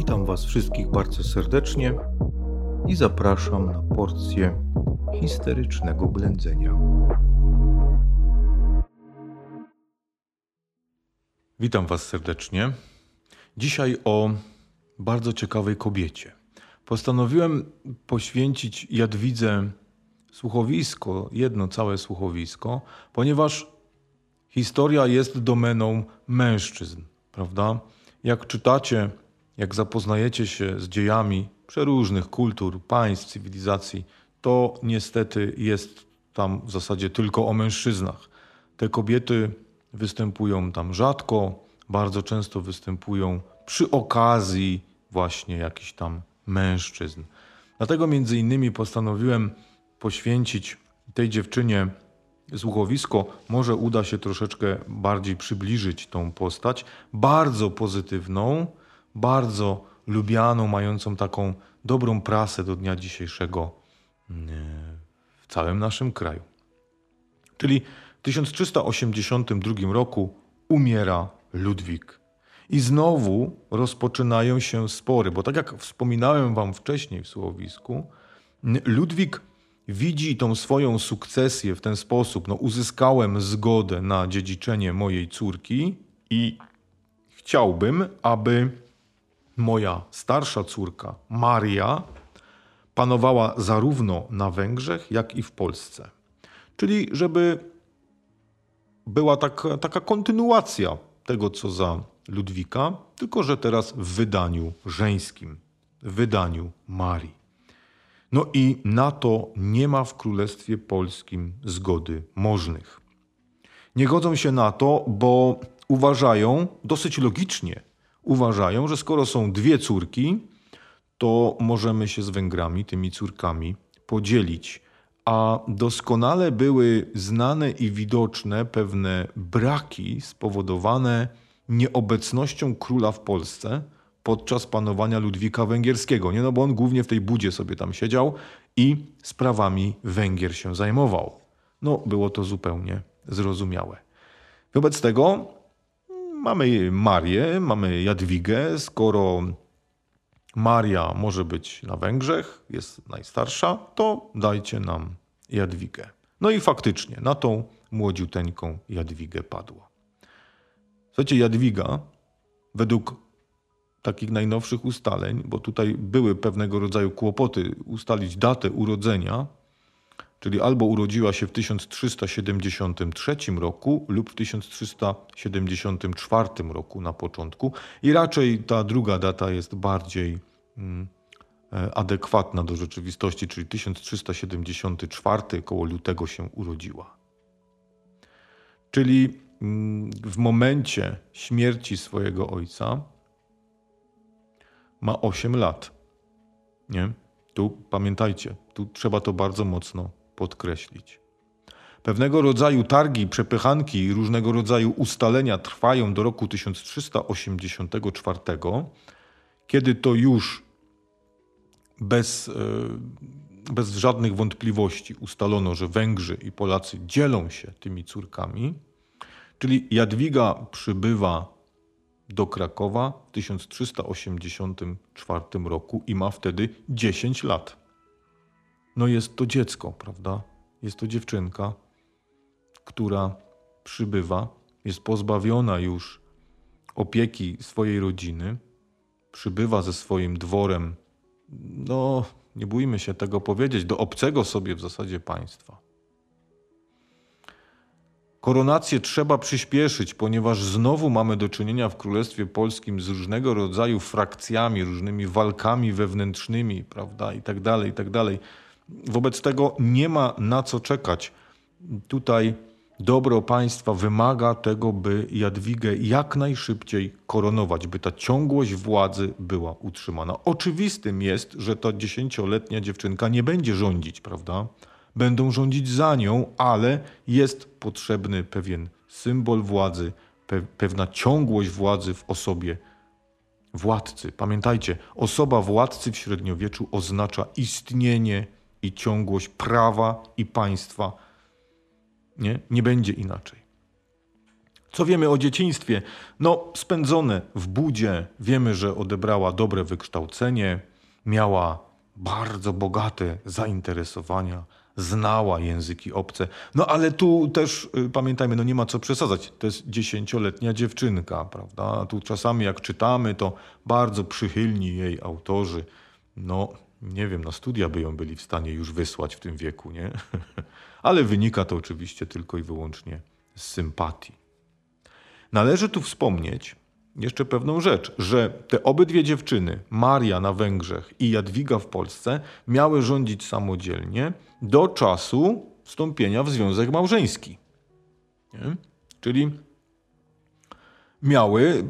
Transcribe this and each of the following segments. Witam Was wszystkich bardzo serdecznie i zapraszam na porcję histerycznego blędzenia. Witam Was serdecznie. Dzisiaj o bardzo ciekawej kobiecie. Postanowiłem poświęcić Jadwidze słuchowisko, jedno całe słuchowisko, ponieważ historia jest domeną mężczyzn, prawda? Jak czytacie, jak zapoznajecie się z dziejami przeróżnych kultur, państw, cywilizacji, to niestety jest tam w zasadzie tylko o mężczyznach. Te kobiety występują tam rzadko, bardzo często występują przy okazji właśnie jakichś tam mężczyzn. Dlatego między innymi postanowiłem poświęcić tej dziewczynie słuchowisko. Może uda się troszeczkę bardziej przybliżyć tą postać. Bardzo pozytywną, bardzo lubianą, mającą taką dobrą prasę do dnia dzisiejszego w całym naszym kraju. Czyli w 1382 roku umiera Ludwik. I znowu rozpoczynają się spory, bo tak jak wspominałem Wam wcześniej w słuchowisku, Ludwik widzi tą swoją sukcesję w ten sposób. No, uzyskałem zgodę na dziedziczenie mojej córki i chciałbym, aby moja starsza córka Maria panowała zarówno na Węgrzech, jak i w Polsce. Czyli żeby była taka kontynuacja tego, co za Ludwika, tylko że teraz w wydaniu żeńskim, w wydaniu Marii. No i na to nie ma w Królestwie Polskim zgody możnych. Nie godzą się na to, bo uważają, dosyć logicznie uważają, że skoro są dwie córki, to możemy się z Węgrami, tymi córkami, podzielić. A doskonale były znane i widoczne pewne braki spowodowane nieobecnością króla w Polsce podczas panowania Ludwika Węgierskiego. Nie, no bo on głównie w tej budzie sobie tam siedział i sprawami Węgier się zajmował. No, było to zupełnie zrozumiałe. Wobec tego mamy Marię, mamy Jadwigę. Skoro Maria może być na Węgrzech, jest najstarsza, to dajcie nam Jadwigę. No i faktycznie na tą młodziuteńką Jadwigę padło. Słuchajcie, Jadwiga według takich najnowszych ustaleń, bo tutaj były pewnego rodzaju kłopoty ustalić datę urodzenia, czyli albo urodziła się w 1373 roku lub w 1374 roku na początku. I raczej ta druga data jest bardziej adekwatna do rzeczywistości, czyli 1374, koło lutego się urodziła. Czyli w momencie śmierci swojego ojca ma 8 lat. Nie? Tu pamiętajcie, tu trzeba to bardzo mocno podkreślić. Pewnego rodzaju targi, przepychanki i różnego rodzaju ustalenia trwają do roku 1384, kiedy to już bez żadnych wątpliwości ustalono, że Węgrzy i Polacy dzielą się tymi córkami. Czyli Jadwiga przybywa do Krakowa w 1384 roku i ma wtedy 10 lat. No jest to dziecko, prawda? Jest to dziewczynka, która przybywa, jest pozbawiona już opieki swojej rodziny, przybywa ze swoim dworem, no nie bójmy się tego powiedzieć, do obcego sobie w zasadzie państwa. Koronację trzeba przyspieszyć, ponieważ znowu mamy do czynienia w Królestwie Polskim z różnego rodzaju frakcjami, różnymi walkami wewnętrznymi, prawda, i tak dalej, i tak dalej. Wobec tego nie ma na co czekać. Tutaj dobro państwa wymaga tego, by Jadwigę jak najszybciej koronować, by ta ciągłość władzy była utrzymana. Oczywistym jest, że ta 10-letnia dziewczynka nie będzie rządzić, prawda? Będą rządzić za nią, ale jest potrzebny pewien symbol władzy, pewna ciągłość władzy w osobie władcy. Pamiętajcie, osoba władcy w średniowieczu oznacza istnienie i ciągłość prawa i państwa. Nie będzie inaczej. Co wiemy o dzieciństwie? No, spędzone w budzie. Wiemy, że odebrała dobre wykształcenie, miała bardzo bogate zainteresowania, znała języki obce. No ale tu też pamiętajmy, no nie ma co przesadzać. To jest 10-letnia dziewczynka, prawda? Tu czasami jak czytamy, to bardzo przychylni jej autorzy, no nie wiem, na studia by ją byli w stanie już wysłać w tym wieku, nie? Ale wynika to oczywiście tylko i wyłącznie z sympatii. Należy tu wspomnieć jeszcze pewną rzecz, że te obydwie dziewczyny, Maria na Węgrzech i Jadwiga w Polsce, miały rządzić samodzielnie do czasu wstąpienia w związek małżeński. Nie? Czyli miały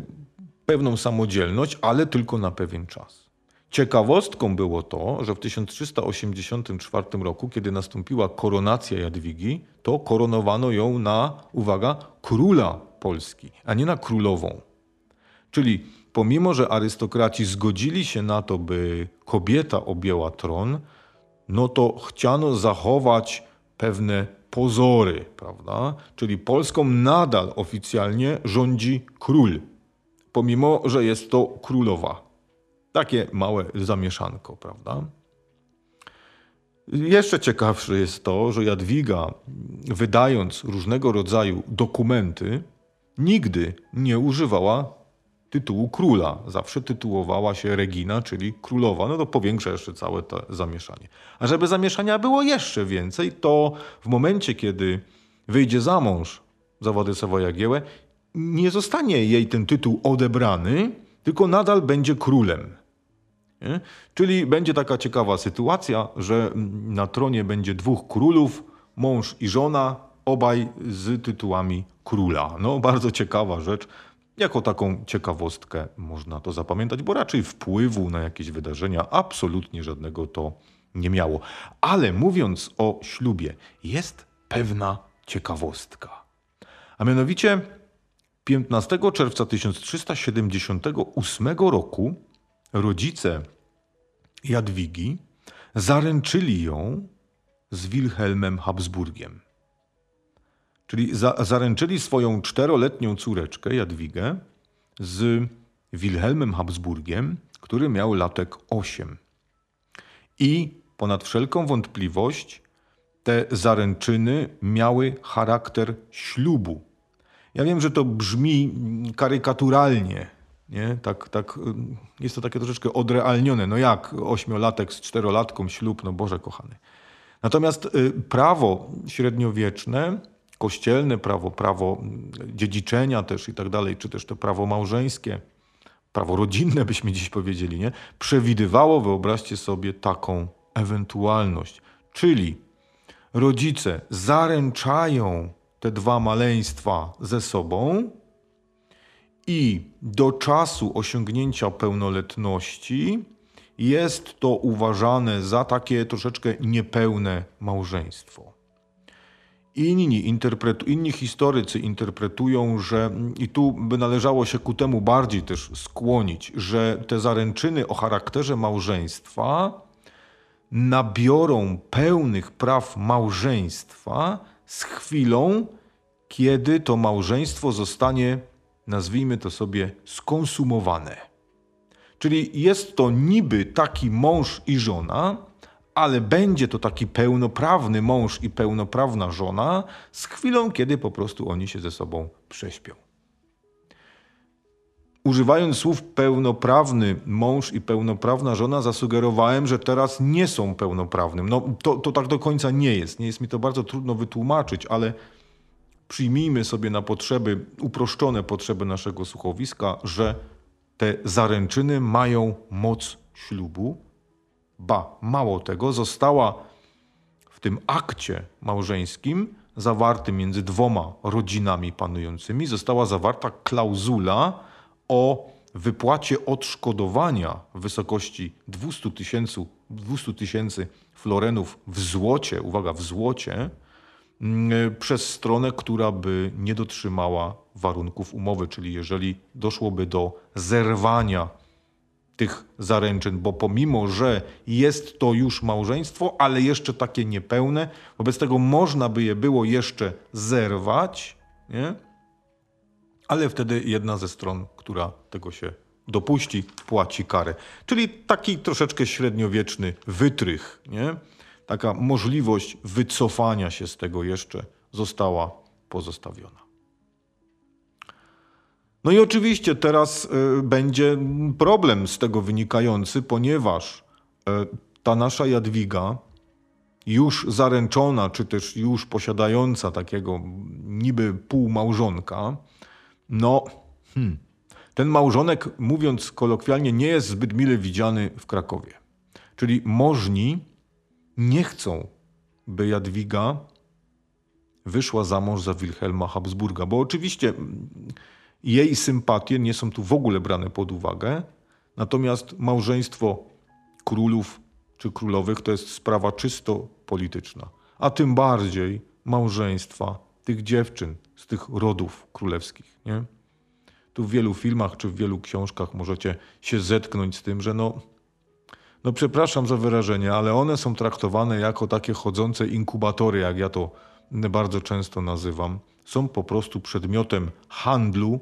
pewną samodzielność, ale tylko na pewien czas. Ciekawostką było to, że w 1384 roku, kiedy nastąpiła koronacja Jadwigi, to koronowano ją na, uwaga, króla Polski, a nie na królową. Czyli pomimo, że arystokraci zgodzili się na to, by kobieta objęła tron, no to chciano zachować pewne pozory, prawda? Czyli Polską nadal oficjalnie rządzi król, pomimo, że jest to królowa. Takie małe zamieszanko, prawda? Jeszcze ciekawsze jest to, że Jadwiga, wydając różnego rodzaju dokumenty, nigdy nie używała tytułu króla. Zawsze tytułowała się Regina, czyli królowa. No to powiększa jeszcze całe to zamieszanie. A żeby zamieszania było jeszcze więcej, to w momencie, kiedy wyjdzie za mąż za Władysława Jagiełłę, nie zostanie jej ten tytuł odebrany, tylko nadal będzie królem. Nie? Czyli będzie taka ciekawa sytuacja, że na tronie będzie dwóch królów, mąż i żona, obaj z tytułami króla. No bardzo ciekawa rzecz. Jako taką ciekawostkę można to zapamiętać, bo raczej wpływu na jakieś wydarzenia absolutnie żadnego to nie miało. Ale mówiąc o ślubie, jest pewna ciekawostka. A mianowicie 15 czerwca 1378 roku rodzice Jadwigi zaręczyli ją z Wilhelmem Habsburgiem. Czyli zaręczyli swoją 4-letnią córeczkę Jadwigę z Wilhelmem Habsburgiem, który miał latek 8. I ponad wszelką wątpliwość te zaręczyny miały charakter ślubu. Ja wiem, że to brzmi karykaturalnie, nie? Tak, jest to takie troszeczkę odrealnione. No jak 8-latek z 4-latką ślub, no Boże kochany. Natomiast prawo średniowieczne, kościelne prawo, prawo dziedziczenia też i tak dalej, czy też to prawo małżeńskie, prawo rodzinne byśmy dziś powiedzieli, nie? Przewidywało, wyobraźcie sobie, taką ewentualność. Czyli rodzice zaręczają te dwa maleństwa ze sobą i do czasu osiągnięcia pełnoletności jest to uważane za takie troszeczkę niepełne małżeństwo. Inni historycy interpretują, że i tu by należało się ku temu bardziej też skłonić, że te zaręczyny o charakterze małżeństwa nabiorą pełnych praw małżeństwa z chwilą, kiedy to małżeństwo zostanie, nazwijmy to sobie, skonsumowane. Czyli jest to niby taki mąż i żona, ale będzie to taki pełnoprawny mąż i pełnoprawna żona z chwilą, kiedy po prostu oni się ze sobą prześpią. Używając słów pełnoprawny mąż i pełnoprawna żona, zasugerowałem, że teraz nie są pełnoprawnym. No to tak do końca nie jest. Nie jest mi to bardzo trudno wytłumaczyć, ale przyjmijmy sobie na potrzeby, uproszczone potrzeby naszego słuchowiska, że te zaręczyny mają moc ślubu. Ba, mało tego, została w tym akcie małżeńskim zawartym między dwoma rodzinami panującymi, została zawarta klauzula o wypłacie odszkodowania w wysokości 200 tysięcy florenów w złocie, uwaga, w złocie, przez stronę, która by nie dotrzymała warunków umowy, czyli jeżeli doszłoby do zerwania tych zaręczyn, bo pomimo, że jest to już małżeństwo, ale jeszcze takie niepełne, wobec tego można by je było jeszcze zerwać, nie? ale wtedy jedna ze stron, która tego się dopuści, płaci karę. Czyli taki troszeczkę średniowieczny wytrych, nie? Taka możliwość wycofania się z tego jeszcze została pozostawiona. No i oczywiście teraz będzie problem z tego wynikający, ponieważ ta nasza Jadwiga, już zaręczona, czy też już posiadająca takiego niby półmałżonka, no ten małżonek, mówiąc kolokwialnie, nie jest zbyt mile widziany w Krakowie. Czyli możni nie chcą, by Jadwiga wyszła za mąż za Wilhelma Habsburga, bo oczywiście jej sympatie nie są tu w ogóle brane pod uwagę, natomiast małżeństwo królów czy królowych to jest sprawa czysto polityczna, a tym bardziej małżeństwa tych dziewczyn z tych rodów królewskich, nie? Tu w wielu filmach czy w wielu książkach możecie się zetknąć z tym, że no przepraszam za wyrażenie, ale one są traktowane jako takie chodzące inkubatory, jak ja to bardzo często nazywam. Są po prostu przedmiotem handlu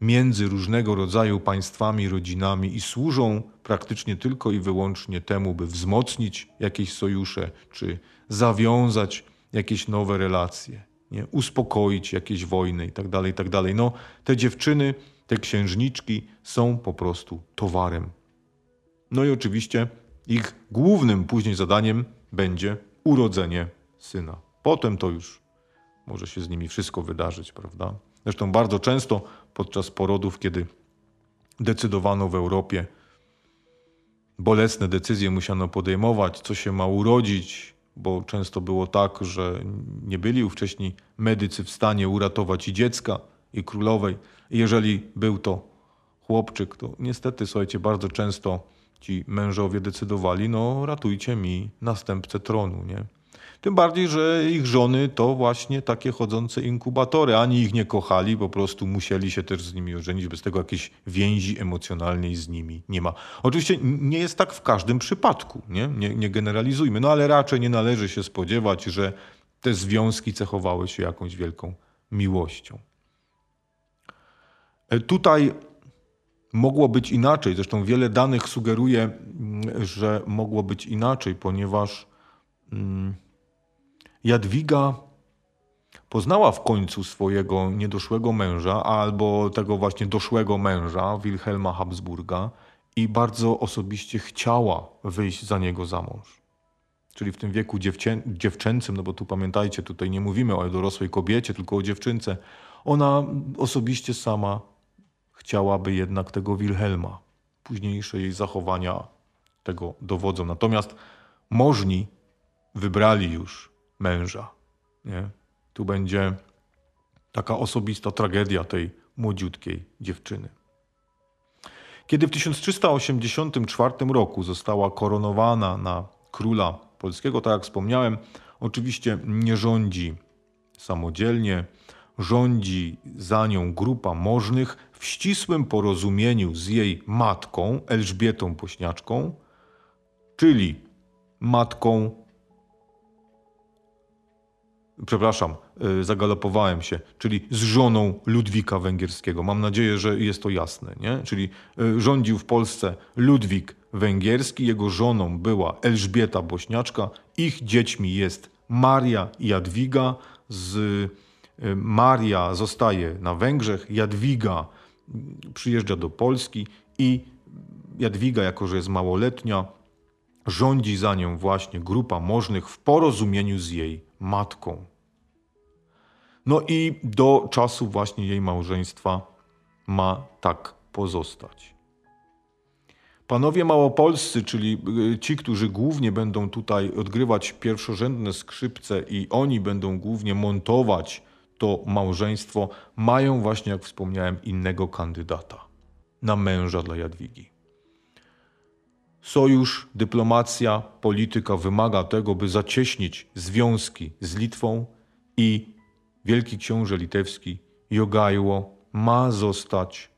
między różnego rodzaju państwami, rodzinami i służą praktycznie tylko i wyłącznie temu, by wzmocnić jakieś sojusze czy zawiązać jakieś nowe relacje, nie? Uspokoić jakieś wojny itd., itd. No, te dziewczyny, te księżniczki są po prostu towarem. No i oczywiście ich głównym później zadaniem będzie urodzenie syna. Potem to już może się z nimi wszystko wydarzyć, prawda? Zresztą bardzo często podczas porodów, kiedy decydowano w Europie, bolesne decyzje musiano podejmować, co się ma urodzić, bo często było tak, że nie byli ówcześni medycy w stanie uratować i dziecka, i królowej. Jeżeli był to chłopczyk, to niestety, słuchajcie, bardzo często ci mężowie decydowali, no ratujcie mi następcę tronu, nie? Tym bardziej, że ich żony to właśnie takie chodzące inkubatory. Ani ich nie kochali, po prostu musieli się też z nimi ożenić. Bez tego jakiejś więzi emocjonalnej z nimi nie ma. Oczywiście nie jest tak w każdym przypadku, nie generalizujmy. No ale raczej nie należy się spodziewać, że te związki cechowały się jakąś wielką miłością. Tutaj mogło być inaczej. Zresztą wiele danych sugeruje, że mogło być inaczej, ponieważ Jadwiga poznała w końcu swojego niedoszłego męża albo tego właśnie doszłego męża, Wilhelma Habsburga, i bardzo osobiście chciała wyjść za niego za mąż. Czyli w tym wieku dziewczęcym, no bo tu pamiętajcie, tutaj nie mówimy o dorosłej kobiecie, tylko o dziewczynce. Ona osobiście sama chciałaby jednak tego Wilhelma. Późniejsze jej zachowania tego dowodzą. Natomiast możni wybrali już męża, nie? Tu będzie taka osobista tragedia tej młodziutkiej dziewczyny. Kiedy w 1384 roku została koronowana na króla polskiego, tak jak wspomniałem, oczywiście nie rządzi samodzielnie, rządzi za nią grupa możnych w ścisłym porozumieniu z jej matką, Elżbietą Bośniaczką, czyli matką, przepraszam, zagalopowałem się, czyli z żoną Ludwika Węgierskiego. Mam nadzieję, że jest to jasne, nie? Czyli rządził w Polsce Ludwik Węgierski, jego żoną była Elżbieta Bośniaczka, ich dziećmi jest Maria i Jadwiga. Maria zostaje na Węgrzech, Jadwiga przyjeżdża do Polski i Jadwiga, jako że jest małoletnia, rządzi za nią właśnie grupa możnych w porozumieniu z jej matką. No i do czasu właśnie jej małżeństwa ma tak pozostać. Panowie małopolscy, czyli ci, którzy głównie będą tutaj odgrywać pierwszorzędne skrzypce i oni będą głównie montować to małżeństwo, mają właśnie, jak wspomniałem, innego kandydata na męża dla Jadwigi. Sojusz, dyplomacja, polityka wymaga tego, by zacieśnić związki z Litwą i wielki książę litewski Jogajło ma zostać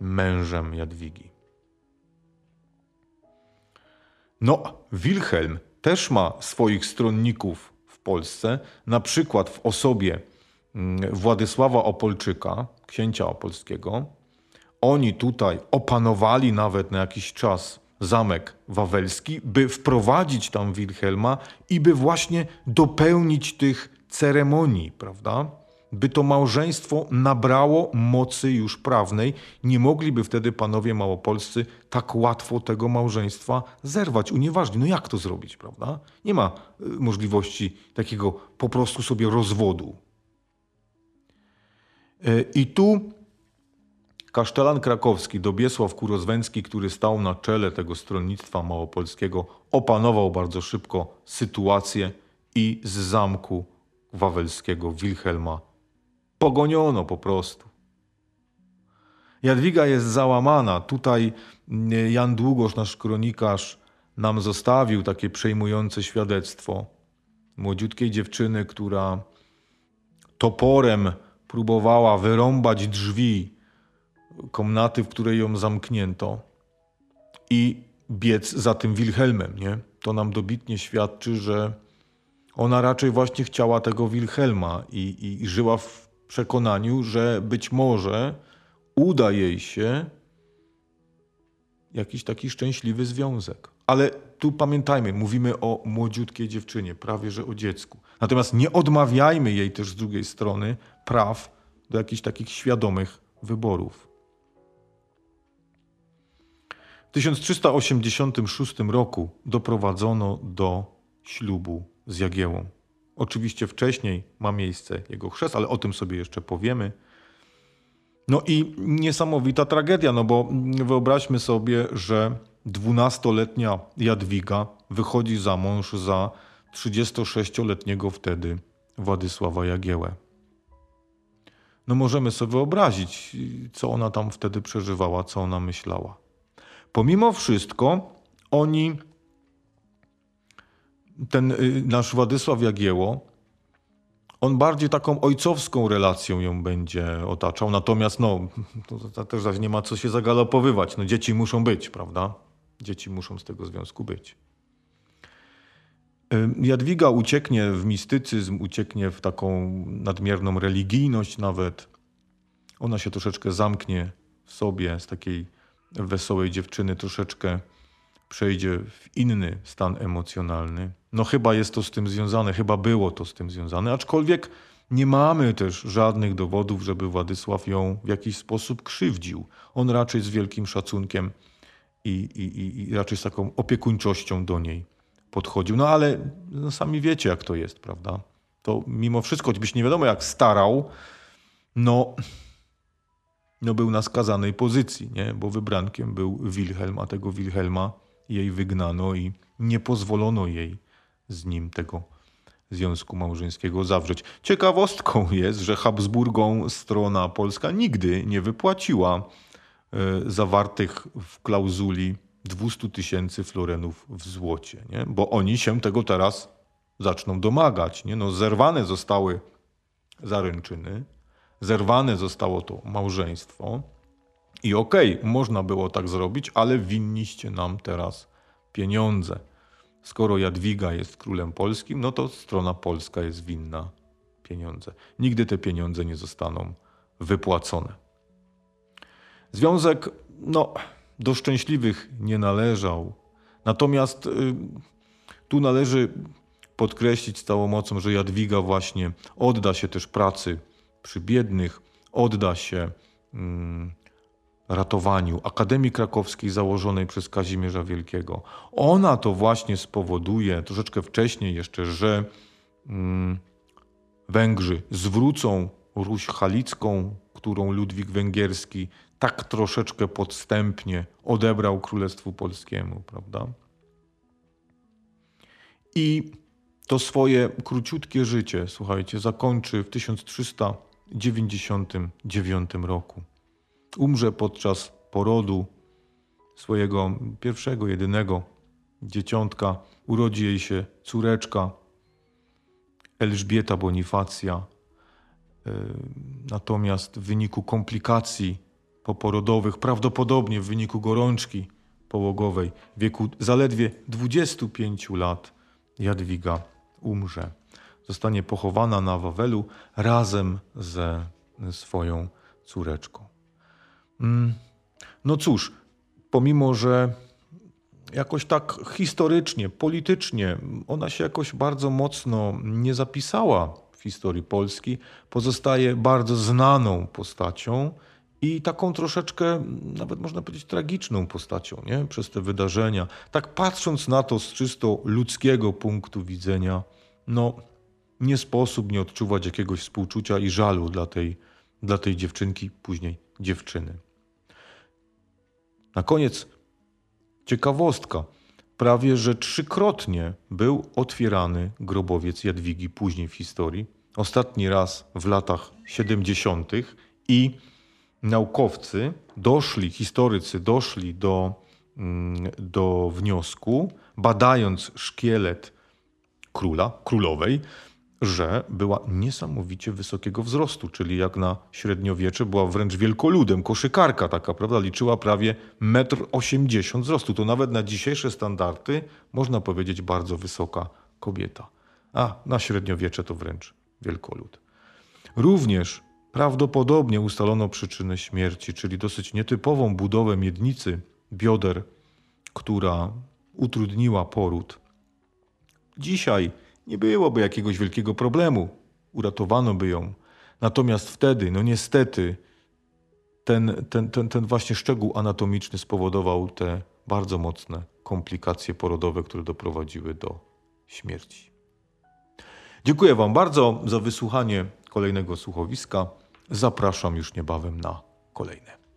mężem Jadwigi. No, Wilhelm też ma swoich stronników w Polsce, na przykład w osobie Władysława Opolczyka, księcia opolskiego. Oni tutaj opanowali nawet na jakiś czas zamek wawelski, by wprowadzić tam Wilhelma i by właśnie dopełnić tych ceremonii, prawda? By to małżeństwo nabrało mocy już prawnej. Nie mogliby wtedy panowie małopolscy tak łatwo tego małżeństwa zerwać, unieważnić. No jak to zrobić, prawda? Nie ma możliwości takiego po prostu sobie rozwodu. I tu kasztelan krakowski, Dobiesław Kurozwęcki, który stał na czele tego stronnictwa małopolskiego, opanował bardzo szybko sytuację i z zamku wawelskiego Wilhelma pogoniono po prostu. Jadwiga jest załamana. Tutaj Jan Długosz, nasz kronikarz, nam zostawił takie przejmujące świadectwo młodziutkiej dziewczyny, która toporem próbowała wyrąbać drzwi komnaty, w której ją zamknięto, i biec za tym Wilhelmem, nie? To nam dobitnie świadczy, że ona raczej właśnie chciała tego Wilhelma i żyła w przekonaniu, że być może uda jej się jakiś taki szczęśliwy związek. Ale tu pamiętajmy, mówimy o młodziutkiej dziewczynie, prawie że o dziecku. Natomiast nie odmawiajmy jej też z drugiej strony praw do jakichś takich świadomych wyborów. W 1386 roku doprowadzono do ślubu z Jagiełłą. Oczywiście wcześniej ma miejsce jego chrzest, ale o tym sobie jeszcze powiemy. No i niesamowita tragedia, no bo wyobraźmy sobie, że 12-letnia Jadwiga wychodzi za mąż za 36-letniego wtedy Władysława Jagiełłę. No możemy sobie wyobrazić, co ona tam wtedy przeżywała, co ona myślała. Pomimo wszystko oni, ten nasz Władysław Jagiełło, on bardziej taką ojcowską relacją ją będzie otaczał. Natomiast no, to też nie ma co się zagalopowywać. No, dzieci muszą być, prawda? Dzieci muszą z tego związku być. Jadwiga ucieknie w mistycyzm, ucieknie w taką nadmierną religijność nawet. Ona się troszeczkę zamknie w sobie, z takiej wesołej dziewczyny troszeczkę przejdzie w inny stan emocjonalny. No chyba jest to z tym związane, chyba było to z tym związane, aczkolwiek nie mamy też żadnych dowodów, żeby Władysław ją w jakiś sposób krzywdził. On raczej z wielkim szacunkiem i raczej z taką opiekuńczością do niej podchodził. No ale no, sami wiecie, jak to jest, prawda? To mimo wszystko, choćbyś nie wiadomo jak starał, no był na skazanej pozycji, nie? Bo wybrankiem był Wilhelm, a tego Wilhelma jej wygnano i nie pozwolono jej z nim tego związku małżeńskiego zawrzeć. Ciekawostką jest, że Habsburgom strona polska nigdy nie wypłaciła zawartych w klauzuli 200 000 florenów w złocie, nie? Bo oni się tego teraz zaczną domagać, nie? No, zerwane zostały zaręczyny, zerwane zostało to małżeństwo i okej, można było tak zrobić, ale winniście nam teraz pieniądze. Skoro Jadwiga jest królem polskim, no to strona polska jest winna pieniądze. Nigdy te pieniądze nie zostaną wypłacone. Związek, no, do szczęśliwych nie należał. Natomiast tu należy podkreślić z całą mocą, że Jadwiga właśnie odda się też pracy przy biednych, odda się ratowaniu Akademii Krakowskiej założonej przez Kazimierza Wielkiego. Ona to właśnie spowoduje troszeczkę wcześniej jeszcze, że Węgrzy zwrócą Ruś Halicką, którą Ludwik Węgierski tak troszeczkę podstępnie odebrał Królestwu Polskiemu, prawda? I to swoje króciutkie życie, słuchajcie, zakończy w 1399 roku. Umrze podczas porodu swojego pierwszego, jedynego dzieciątka. Urodzi jej się córeczka Elżbieta Bonifacja. Natomiast w wyniku komplikacji poporodowych, prawdopodobnie w wyniku gorączki połogowej, w wieku zaledwie 25 lat Jadwiga umrze. zostanie pochowana na Wawelu razem ze swoją córeczką. No cóż, pomimo że jakoś tak historycznie, politycznie ona się jakoś bardzo mocno nie zapisała w historii Polski, pozostaje bardzo znaną postacią i taką troszeczkę, nawet można powiedzieć, tragiczną postacią, nie? Przez te wydarzenia. Tak patrząc na to z czysto ludzkiego punktu widzenia, no nie sposób nie odczuwać jakiegoś współczucia i żalu dla tej dziewczynki, później dziewczyny. Na koniec ciekawostka. Prawie że 3-krotnie był otwierany grobowiec Jadwigi później w historii. Ostatni raz w latach 70. i naukowcy doszli, historycy doszli do wniosku, badając szkielet króla, królowej, że była niesamowicie wysokiego wzrostu, czyli jak na średniowiecze była wręcz wielkoludem, koszykarka taka, prawda, liczyła prawie 1,80 m wzrostu. To nawet na dzisiejsze standardy można powiedzieć bardzo wysoka kobieta. A na średniowiecze to wręcz wielkolud. Również prawdopodobnie ustalono przyczynę śmierci, czyli dosyć nietypową budowę miednicy bioder, która utrudniła poród. Dzisiaj nie byłoby jakiegoś wielkiego problemu. Uratowano by ją. Natomiast wtedy, no niestety, ten właśnie szczegół anatomiczny spowodował te bardzo mocne komplikacje porodowe, które doprowadziły do śmierci. Dziękuję Wam bardzo za wysłuchanie kolejnego słuchowiska. Zapraszam już niebawem na kolejne.